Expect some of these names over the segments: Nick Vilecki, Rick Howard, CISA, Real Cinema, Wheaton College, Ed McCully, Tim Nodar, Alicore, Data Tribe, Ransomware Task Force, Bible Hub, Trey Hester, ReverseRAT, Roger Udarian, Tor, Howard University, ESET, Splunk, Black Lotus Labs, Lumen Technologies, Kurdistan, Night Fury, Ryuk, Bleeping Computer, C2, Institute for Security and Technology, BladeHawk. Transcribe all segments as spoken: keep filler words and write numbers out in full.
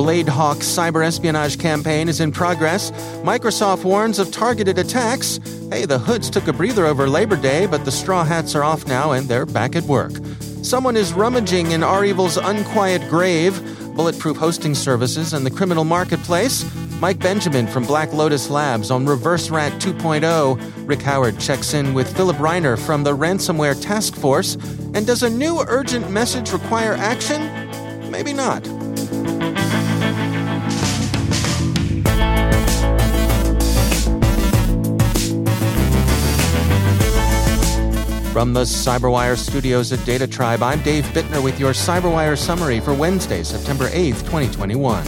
BladeHawk's cyber espionage campaign is in progress. Microsoft warns of targeted attacks. Hey, the hoods took a breather over Labor Day, but the straw hats are off now and they're back at work. Someone is rummaging in REvil's unquiet grave, bulletproof hosting services, and the criminal marketplace. Mike Benjamin from Black Lotus Labs on ReverseRAT two point oh. Rick Howard checks in with Philip Reiner from the Ransomware Task Force. And does a new urgent message require action? Maybe not. From the CyberWire studios at Data Tribe, I'm Dave Bittner with your CyberWire summary for Wednesday, September eighth, twenty twenty-one.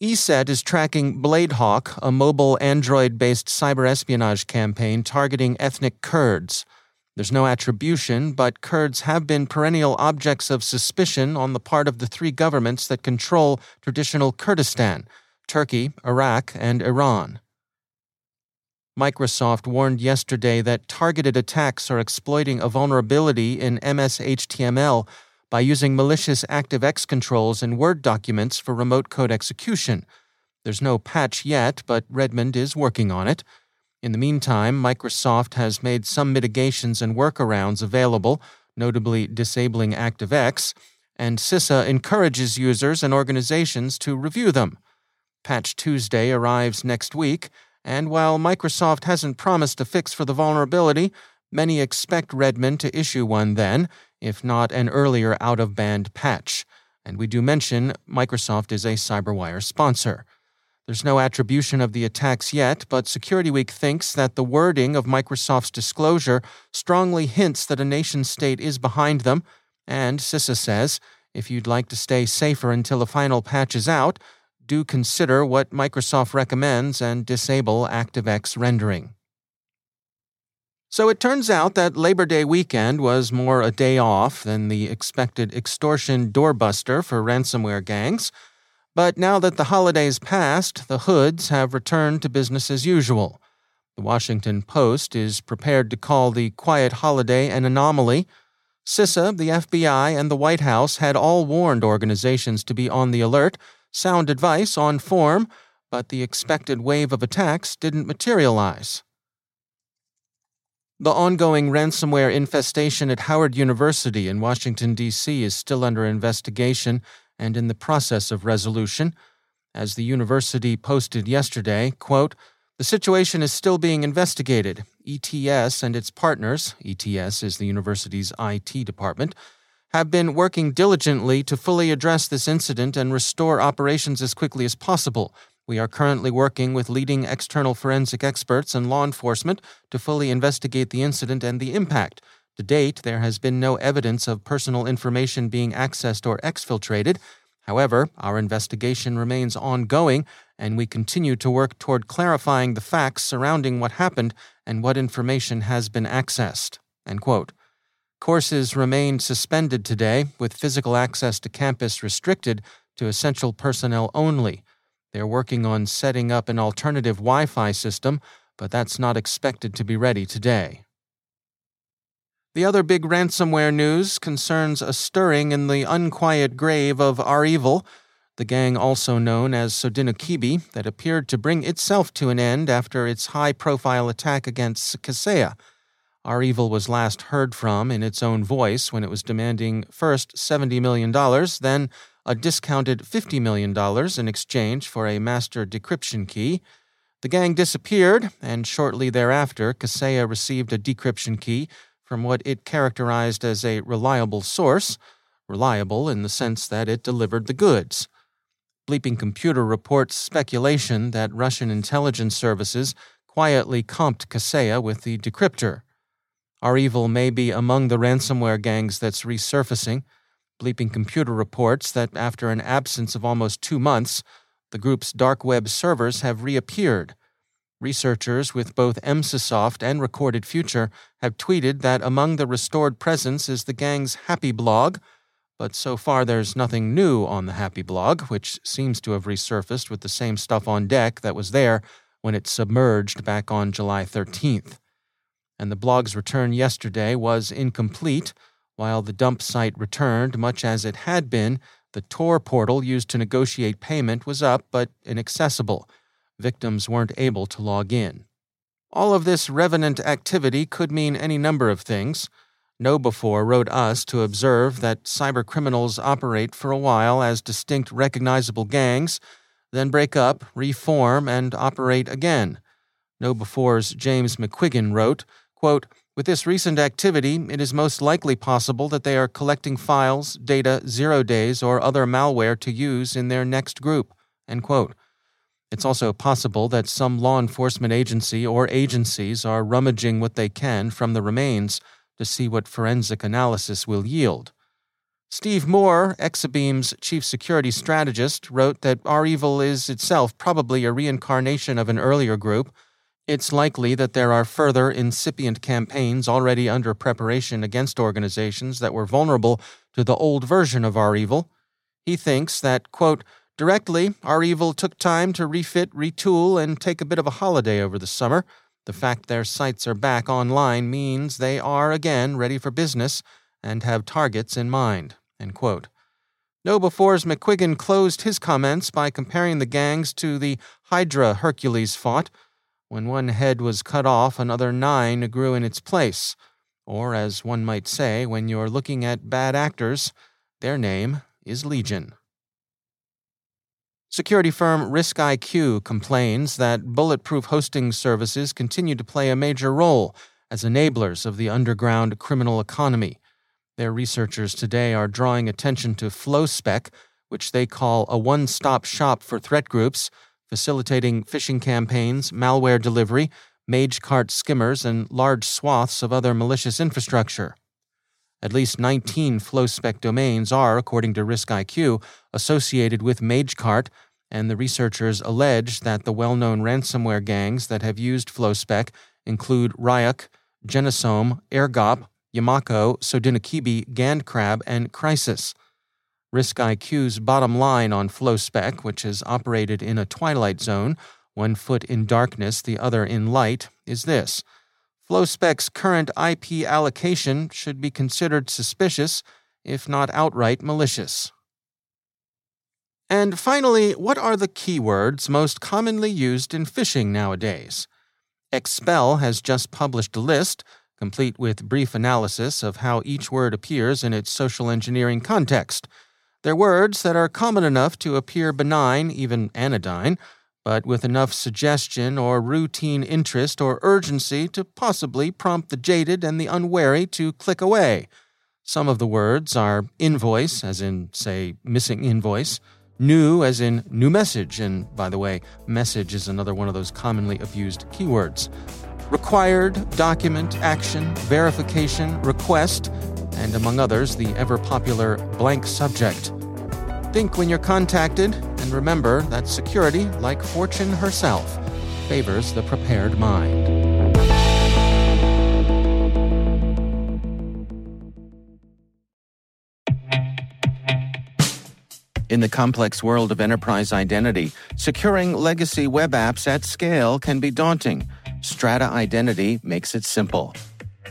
ESET is tracking BladeHawk, a mobile Android-based cyber espionage campaign targeting ethnic Kurds. There's no attribution, but Kurds have been perennial objects of suspicion on the part of the three governments that control traditional Kurdistan: Turkey, Iraq, and Iran. Microsoft warned yesterday that targeted attacks are exploiting a vulnerability in M S H T M L by using malicious ActiveX controls in Word documents for remote code execution. There's no patch yet, but Redmond is working on it. In the meantime, Microsoft has made some mitigations and workarounds available, notably disabling ActiveX, and C I S A encourages users and organizations to review them. Patch Tuesday arrives next week, and while Microsoft hasn't promised a fix for the vulnerability, many expect Redmond to issue one then, if not an earlier out-of-band patch. And we do mention Microsoft is a CyberWire sponsor. There's no attribution of the attacks yet, but Security Week thinks that the wording of Microsoft's disclosure strongly hints that a nation-state is behind them, and C I S A says, if you'd like to stay safer until a final patch is out, do consider what Microsoft recommends and disable ActiveX rendering. So it turns out that Labor Day weekend was more a day off than the expected extortion doorbuster for ransomware gangs. But now that the holidays passed, the hoods have returned to business as usual. The Washington Post is prepared to call the quiet holiday an anomaly. C I S A, the F B I, and the White House had all warned organizations to be on the alert, sound advice on form, but the expected wave of attacks didn't materialize. The ongoing ransomware infestation at Howard University in Washington, D C is still under investigation and in the process of resolution. As the university posted yesterday, quote, "The situation is still being investigated. E T S and its partners," E T S is the university's I T department, "have been working diligently to fully address this incident and restore operations as quickly as possible. We are currently working with leading external forensic experts and law enforcement to fully investigate the incident and the impact. To date, there has been no evidence of personal information being accessed or exfiltrated. However, our investigation remains ongoing, and we continue to work toward clarifying the facts surrounding what happened and what information has been accessed." End quote. Courses remained suspended today, with physical access to campus restricted to essential personnel only. They're working on setting up an alternative Wi-Fi system, but that's not expected to be ready today. The other big ransomware news concerns a stirring in the unquiet grave of REvil. the gang also known as Sodinokibi, that appeared to bring itself to an end after its high-profile attack against Kaseya. REvil was last heard from in its own voice when it was demanding first seventy million dollars, then a discounted fifty million dollars in exchange for a master decryption key. The gang disappeared, and shortly thereafter, Kaseya received a decryption key from what it characterized as a reliable source, reliable in the sense that it delivered the goods. Bleeping Computer reports speculation that Russian intelligence services quietly comped Kaseya with the decryptor. REvil may be among the ransomware gangs that's resurfacing. Bleeping Computer reports that after an absence of almost two months, the group's dark web servers have reappeared. Researchers with both MSoft and Recorded Future have tweeted that among the restored presence is the gang's Happy Blog, but so far there's nothing new on the Happy Blog, which seems to have resurfaced with the same stuff on deck that was there when it submerged back on July thirteenth. And the blog's return yesterday was incomplete, while the dump site returned much as it had been. The Tor portal used to negotiate payment was up but inaccessible. Victims weren't able to log in. All of this revenant activity could mean any number of things. KnowBefore wrote us to observe that cybercriminals operate for a while as distinct recognizable gangs, then break up, reform, and operate again. KnowBefore's James McQuiggan wrote, quote, "With this recent activity, it is most likely possible that they are collecting files, data, zero days, or other malware to use in their next group," end quote. It's also possible that some law enforcement agency or agencies are rummaging what they can from the remains to see what forensic analysis will yield. Steve Moore, Exabeam's chief security strategist, wrote that REvil is itself probably a reincarnation of an earlier group. It's likely that there are further incipient campaigns already under preparation against organizations that were vulnerable to the old version of REvil. He thinks that, quote, "Directly, REvil took time to refit, retool, and take a bit of a holiday over the summer. The fact their sites are back online means they are again ready for business and have targets in mind," end quote. KnowBefore's McQuiggan closed his comments by comparing the gangs to the Hydra Hercules fought. When one head was cut off, another nine grew in its place. Or, as one might say, when you're looking at bad actors, their name is Legion. Security firm RiskIQ complains that bulletproof hosting services continue to play a major role as enablers of the underground criminal economy. Their researchers today are drawing attention to FlowSpec, which they call a one-stop shop for threat groups, facilitating phishing campaigns, malware delivery, Magecart skimmers, and large swaths of other malicious infrastructure. At least nineteen FlowSpec domains are, according to RiskIQ, associated with Magecart, and the researchers allege that the well-known ransomware gangs that have used FlowSpec include Ryuk, Genosome, Airgop, Yamako, Sodinokibi, Gandcrab, and Crisis. RiskIQ's bottom line on FlowSpec, which has operated in a twilight zone, one foot in darkness, the other in light, is this. FlowSpec's current I P allocation should be considered suspicious, if not outright malicious. And finally, what are the keywords most commonly used in phishing nowadays? Expel has just published a list, complete with brief analysis of how each word appears in its social engineering context. They're words that are common enough to appear benign, even anodyne, but with enough suggestion or routine interest or urgency to possibly prompt the jaded and the unwary to click away. Some of the words are invoice, as in, say, missing invoice, new, as in new message, and by the way, message is another one of those commonly abused keywords, required, document, action, verification, request, and among others, the ever-popular blank subject. Think when you're contacted, and remember that security, like Fortune herself, favors the prepared mind. In the complex world of enterprise identity, securing legacy web apps at scale can be daunting. Strata Identity makes it simple.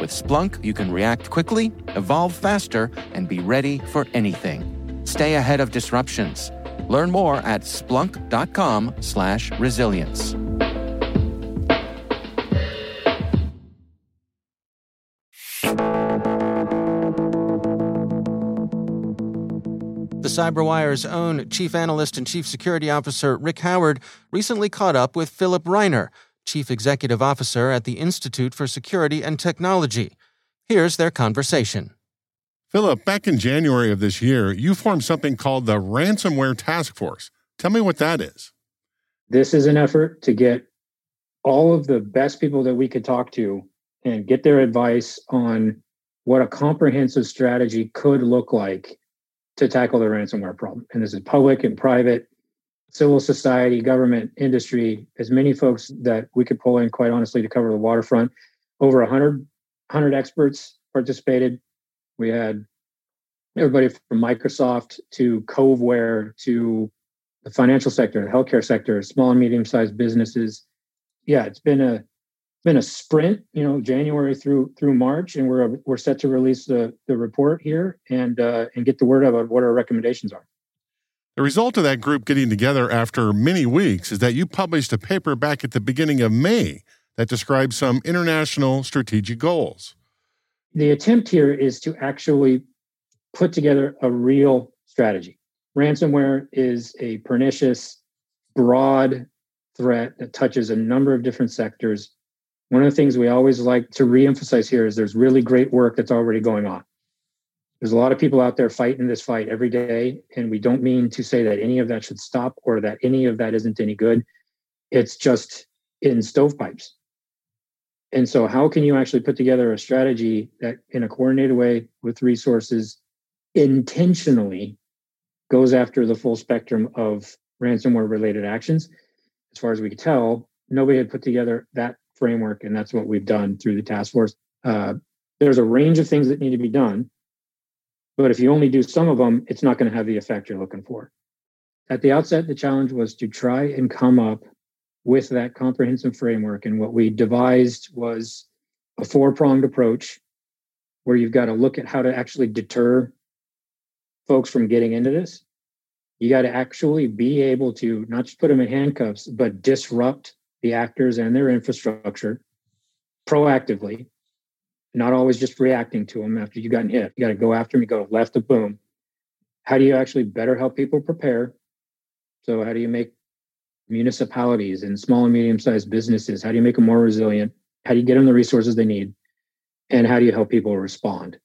With Splunk, you can react quickly, evolve faster, and be ready for anything. Stay ahead of disruptions. Learn more at splunk.com slash resilience. The CyberWire's own Chief Analyst and Chief Security Officer Rick Howard recently caught up with Philip Reiner, Chief Executive Officer at the Institute for Security and Technology. Here's their conversation. Philip, back in January of this year, you formed something called the Ransomware Task Force. Tell me what that is. This is an effort to get all of the best people that we could talk to and get their advice on what a comprehensive strategy could look like to tackle the ransomware problem. And this is public and private, civil society, government, industry, as many folks that we could pull in, quite honestly, to cover the waterfront. Over one hundred, one hundred experts participated. We had everybody from Microsoft to Coveware to the financial sector, the healthcare sector, small and medium-sized businesses. Yeah, it's been a been a sprint, you know, January through through March, and we're we're set to release the the report here and uh, and get the word out about what our recommendations are. The result of that group getting together after many weeks is that you published a paper back at the beginning of May that describes some international strategic goals. The attempt here is to actually put together a real strategy. Ransomware is a pernicious, broad threat that touches a number of different sectors. One of the things we always like to reemphasize here is there's really great work that's already going on. There's a lot of people out there fighting this fight every day, and we don't mean to say that any of that should stop or that any of that isn't any good. It's just in stovepipes. And so how can you actually put together a strategy that in a coordinated way with resources intentionally goes after the full spectrum of ransomware-related actions? As far as we could tell, nobody had put together that framework, and that's what we've done through the task force. Uh, there's a range of things that need to be done. But if you only do some of them, it's not going to have the effect you're looking for. At the outset, the challenge was to try and come up with that comprehensive framework. And what we devised was a four-pronged approach where you've got to look at how to actually deter folks from getting into this. You got to actually be able to not just put them in handcuffs, but disrupt the actors and their infrastructure proactively. Not always just reacting to them after you've gotten hit. You got to go after them, you go left to boom. How do you actually better help people prepare? So how do you make municipalities and small and medium-sized businesses, how do you make them more resilient? How do you get them the resources they need? And how do you help people respond?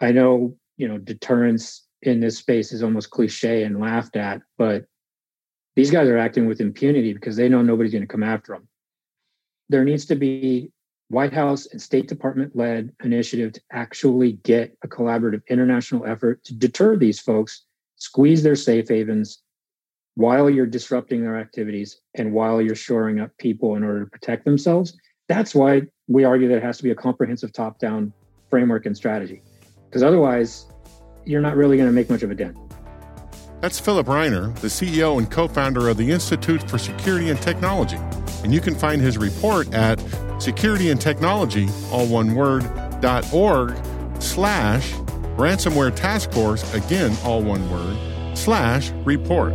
I know, you know, deterrence in this space is almost cliche and laughed at, but these guys are acting with impunity because they know nobody's going to come after them. There needs to be White House and State Department-led initiative to actually get a collaborative international effort to deter these folks, squeeze their safe havens while you're disrupting their activities and while you're shoring up people in order to protect themselves. That's why we argue that it has to be a comprehensive top-down framework and strategy, because otherwise you're not really going to make much of a dent. That's Philip Reiner, the C E O and co-founder of the Institute for Security and Technology. And you can find his report at securityandtechnology, all one word, dot org, slash ransomware task force, again, all one word, slash report.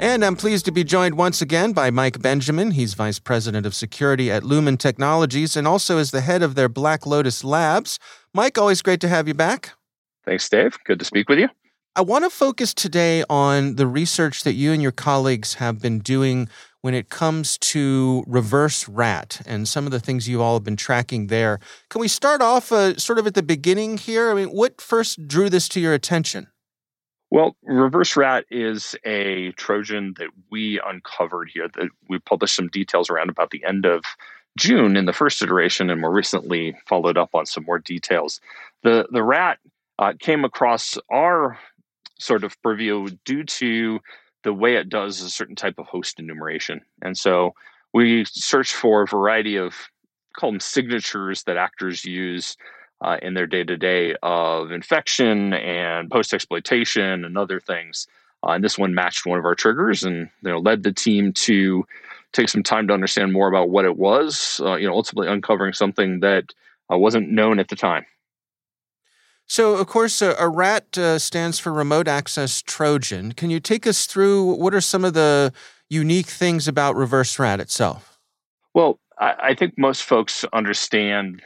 And I'm pleased to be joined once again by Mike Benjamin. He's Vice President of Security at Lumen Technologies and also is the head of their Black Lotus Labs. Mike, always great to have you back. Thanks, Dave. Good to speak with you. I want to focus today on the research that you and your colleagues have been doing when it comes to reverse RAT and some of the things you all have been tracking there. Can we start off uh, sort of at the beginning here? I mean, what first drew this to your attention? Well, reverse RAT is a Trojan that we uncovered here that we published some details around about the end of June in the first iteration and more recently followed up on some more details. The the RAT uh, came across our sort of purview due to the way it does a certain type of host enumeration. And so we searched for a variety of, call them signatures that actors use Uh, in their day-to-day of infection and post-exploitation and other things. Uh, and this one matched one of our triggers and you know, led the team to take some time to understand more about what it was, uh, you know, ultimately uncovering something that uh, wasn't known at the time. So, of course, a, a RAT uh, stands for Remote Access Trojan. Can you take us through what are some of the unique things about Reverse RAT itself? Well, I, I think most folks understand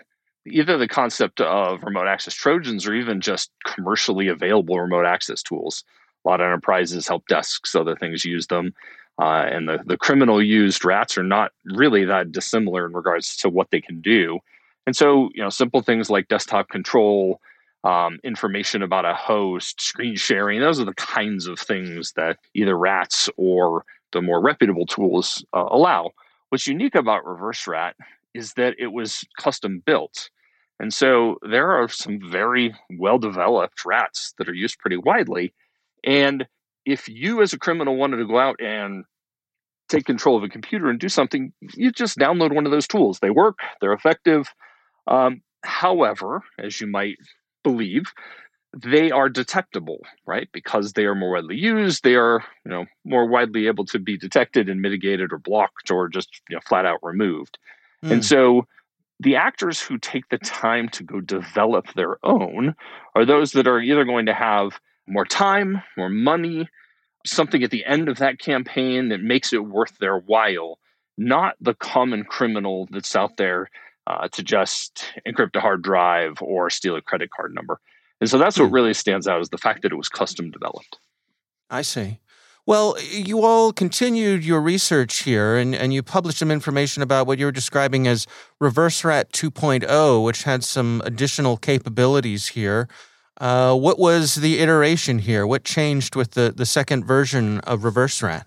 either the concept of remote access Trojans or even just commercially available remote access tools. A lot of enterprises, help desks, other things use them. Uh, and the, the criminal used RATs are not really that dissimilar in regards to what they can do. And so, you know, simple things like desktop control, um, information about a host, screen sharing, those are the kinds of things that either RATs or the more reputable tools uh, allow. What's unique about reverse RAT is that it was custom built. And so there are some very well-developed RATs that are used pretty widely. And if you as a criminal wanted to go out and take control of a computer and do something, you just download one of those tools. They work, they're effective. Um, however, as you might believe, they are detectable, right? Because they are more widely used, they are, you know, more widely able to be detected and mitigated or blocked or just, you know, flat out removed. And so the actors who take the time to go develop their own are those that are either going to have more time, more money, something at the end of that campaign that makes it worth their while, not the common criminal that's out there uh, to just encrypt a hard drive or steal a credit card number. And so that's what really stands out is the fact that it was custom developed. I see. Well, you all continued your research here, and, and you published some information about what you were describing as Reverse RAT two point oh, which had some additional capabilities here. Uh, what was the iteration here? What changed with the, the second version of Reverse RAT?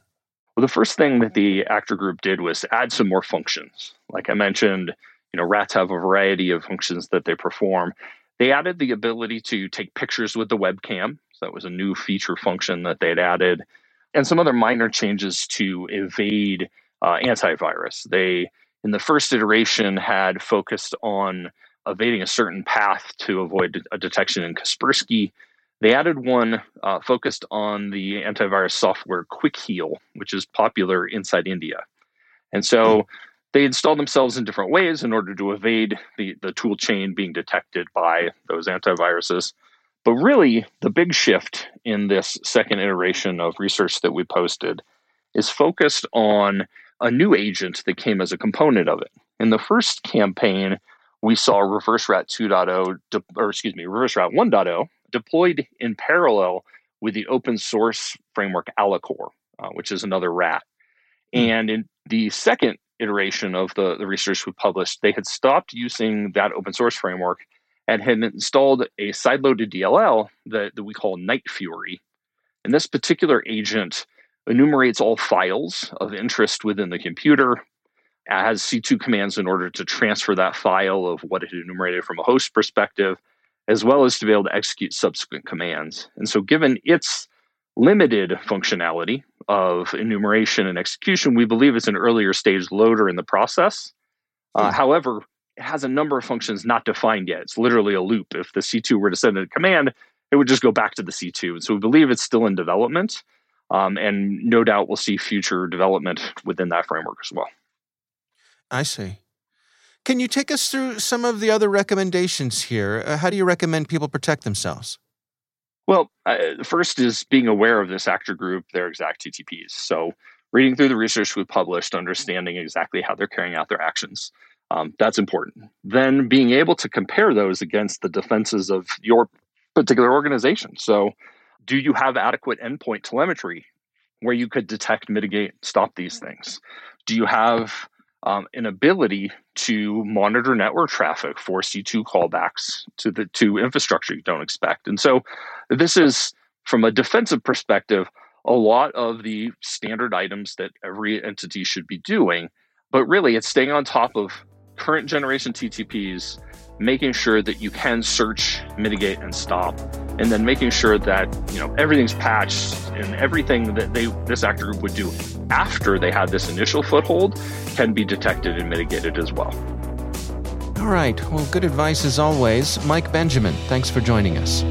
Well, the first thing that the actor group did was add some more functions. Like I mentioned, you know, RATs have a variety of functions that they perform. They added the ability to take pictures with the webcam. That was a new feature function that they'd added. And some other minor changes to evade uh, antivirus. They, in the first iteration, had focused on evading a certain path to avoid a detection in Kaspersky. They added one uh, focused on the antivirus software Quick Heal, which is popular inside India. And so they installed themselves in different ways in order to evade the, the tool chain being detected by those antiviruses. But really, the big shift in this second iteration of research that we posted is focused on a new agent that came as a component of it. In the first campaign, we saw ReverseRAT two point oh, de- or excuse me, ReverseRAT one point oh deployed in parallel with the open source framework Alicore, uh, which is another RAT. And in the second iteration of the, the research we published, they had stopped using that open source framework and had installed a sideloaded D L L that, that we call Night Fury. And this particular agent enumerates all files of interest within the computer. It has C two commands in order to transfer that file of what it enumerated from a host perspective, as well as to be able to execute subsequent commands. And so given its limited functionality of enumeration and execution, we believe it's an earlier stage loader in the process. Uh, mm-hmm. However, it has a number of functions not defined yet. It's literally a loop. If the C two were to send a command, it would just go back to the C two. And so we believe it's still in development. Um, and no doubt we'll see future development within that framework as well. I see. Can you take us through some of the other recommendations here? Uh, how do you recommend people protect themselves? Well, uh, first is being aware of this actor group, their exact T T Ps. So reading through the research we published, understanding exactly how they're carrying out their actions. Um, that's important. Then being able to compare those against the defenses of your particular organization. So do you have adequate endpoint telemetry where you could detect, mitigate, stop these things? Do you have um, an ability to monitor network traffic for C two callbacks to the to infrastructure you don't expect? And so this is, from a defensive perspective, a lot of the standard items that every entity should be doing, but really it's staying on top of current generation T T Ps, making sure that you can search, mitigate, and stop, and then making sure that you know everything's patched and everything that they this actor group would do after they had this initial foothold can be detected and mitigated as well. All right. Well, good advice as always. Mike Benjamin, thanks for joining us.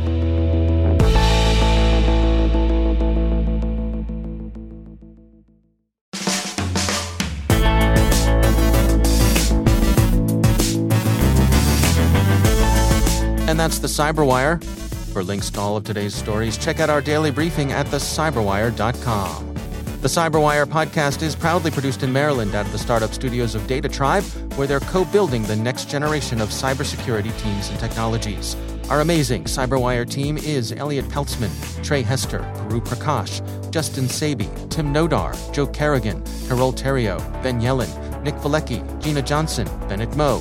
And that's the CyberWire. For links to all of today's stories, check out our daily briefing at the cyberwire dot com. The CyberWire podcast is proudly produced in Maryland out of the startup studios of Data Tribe, where they're co-building the next generation of cybersecurity teams and technologies. Our amazing CyberWire team is Elliot Peltzman, Trey Hester, Guru Prakash, Justin Sabi, Tim Nodar, Joe Kerrigan, Carol Terrio, Ben Yellen, Nick Vilecki, Gina Johnson, Bennett Moe,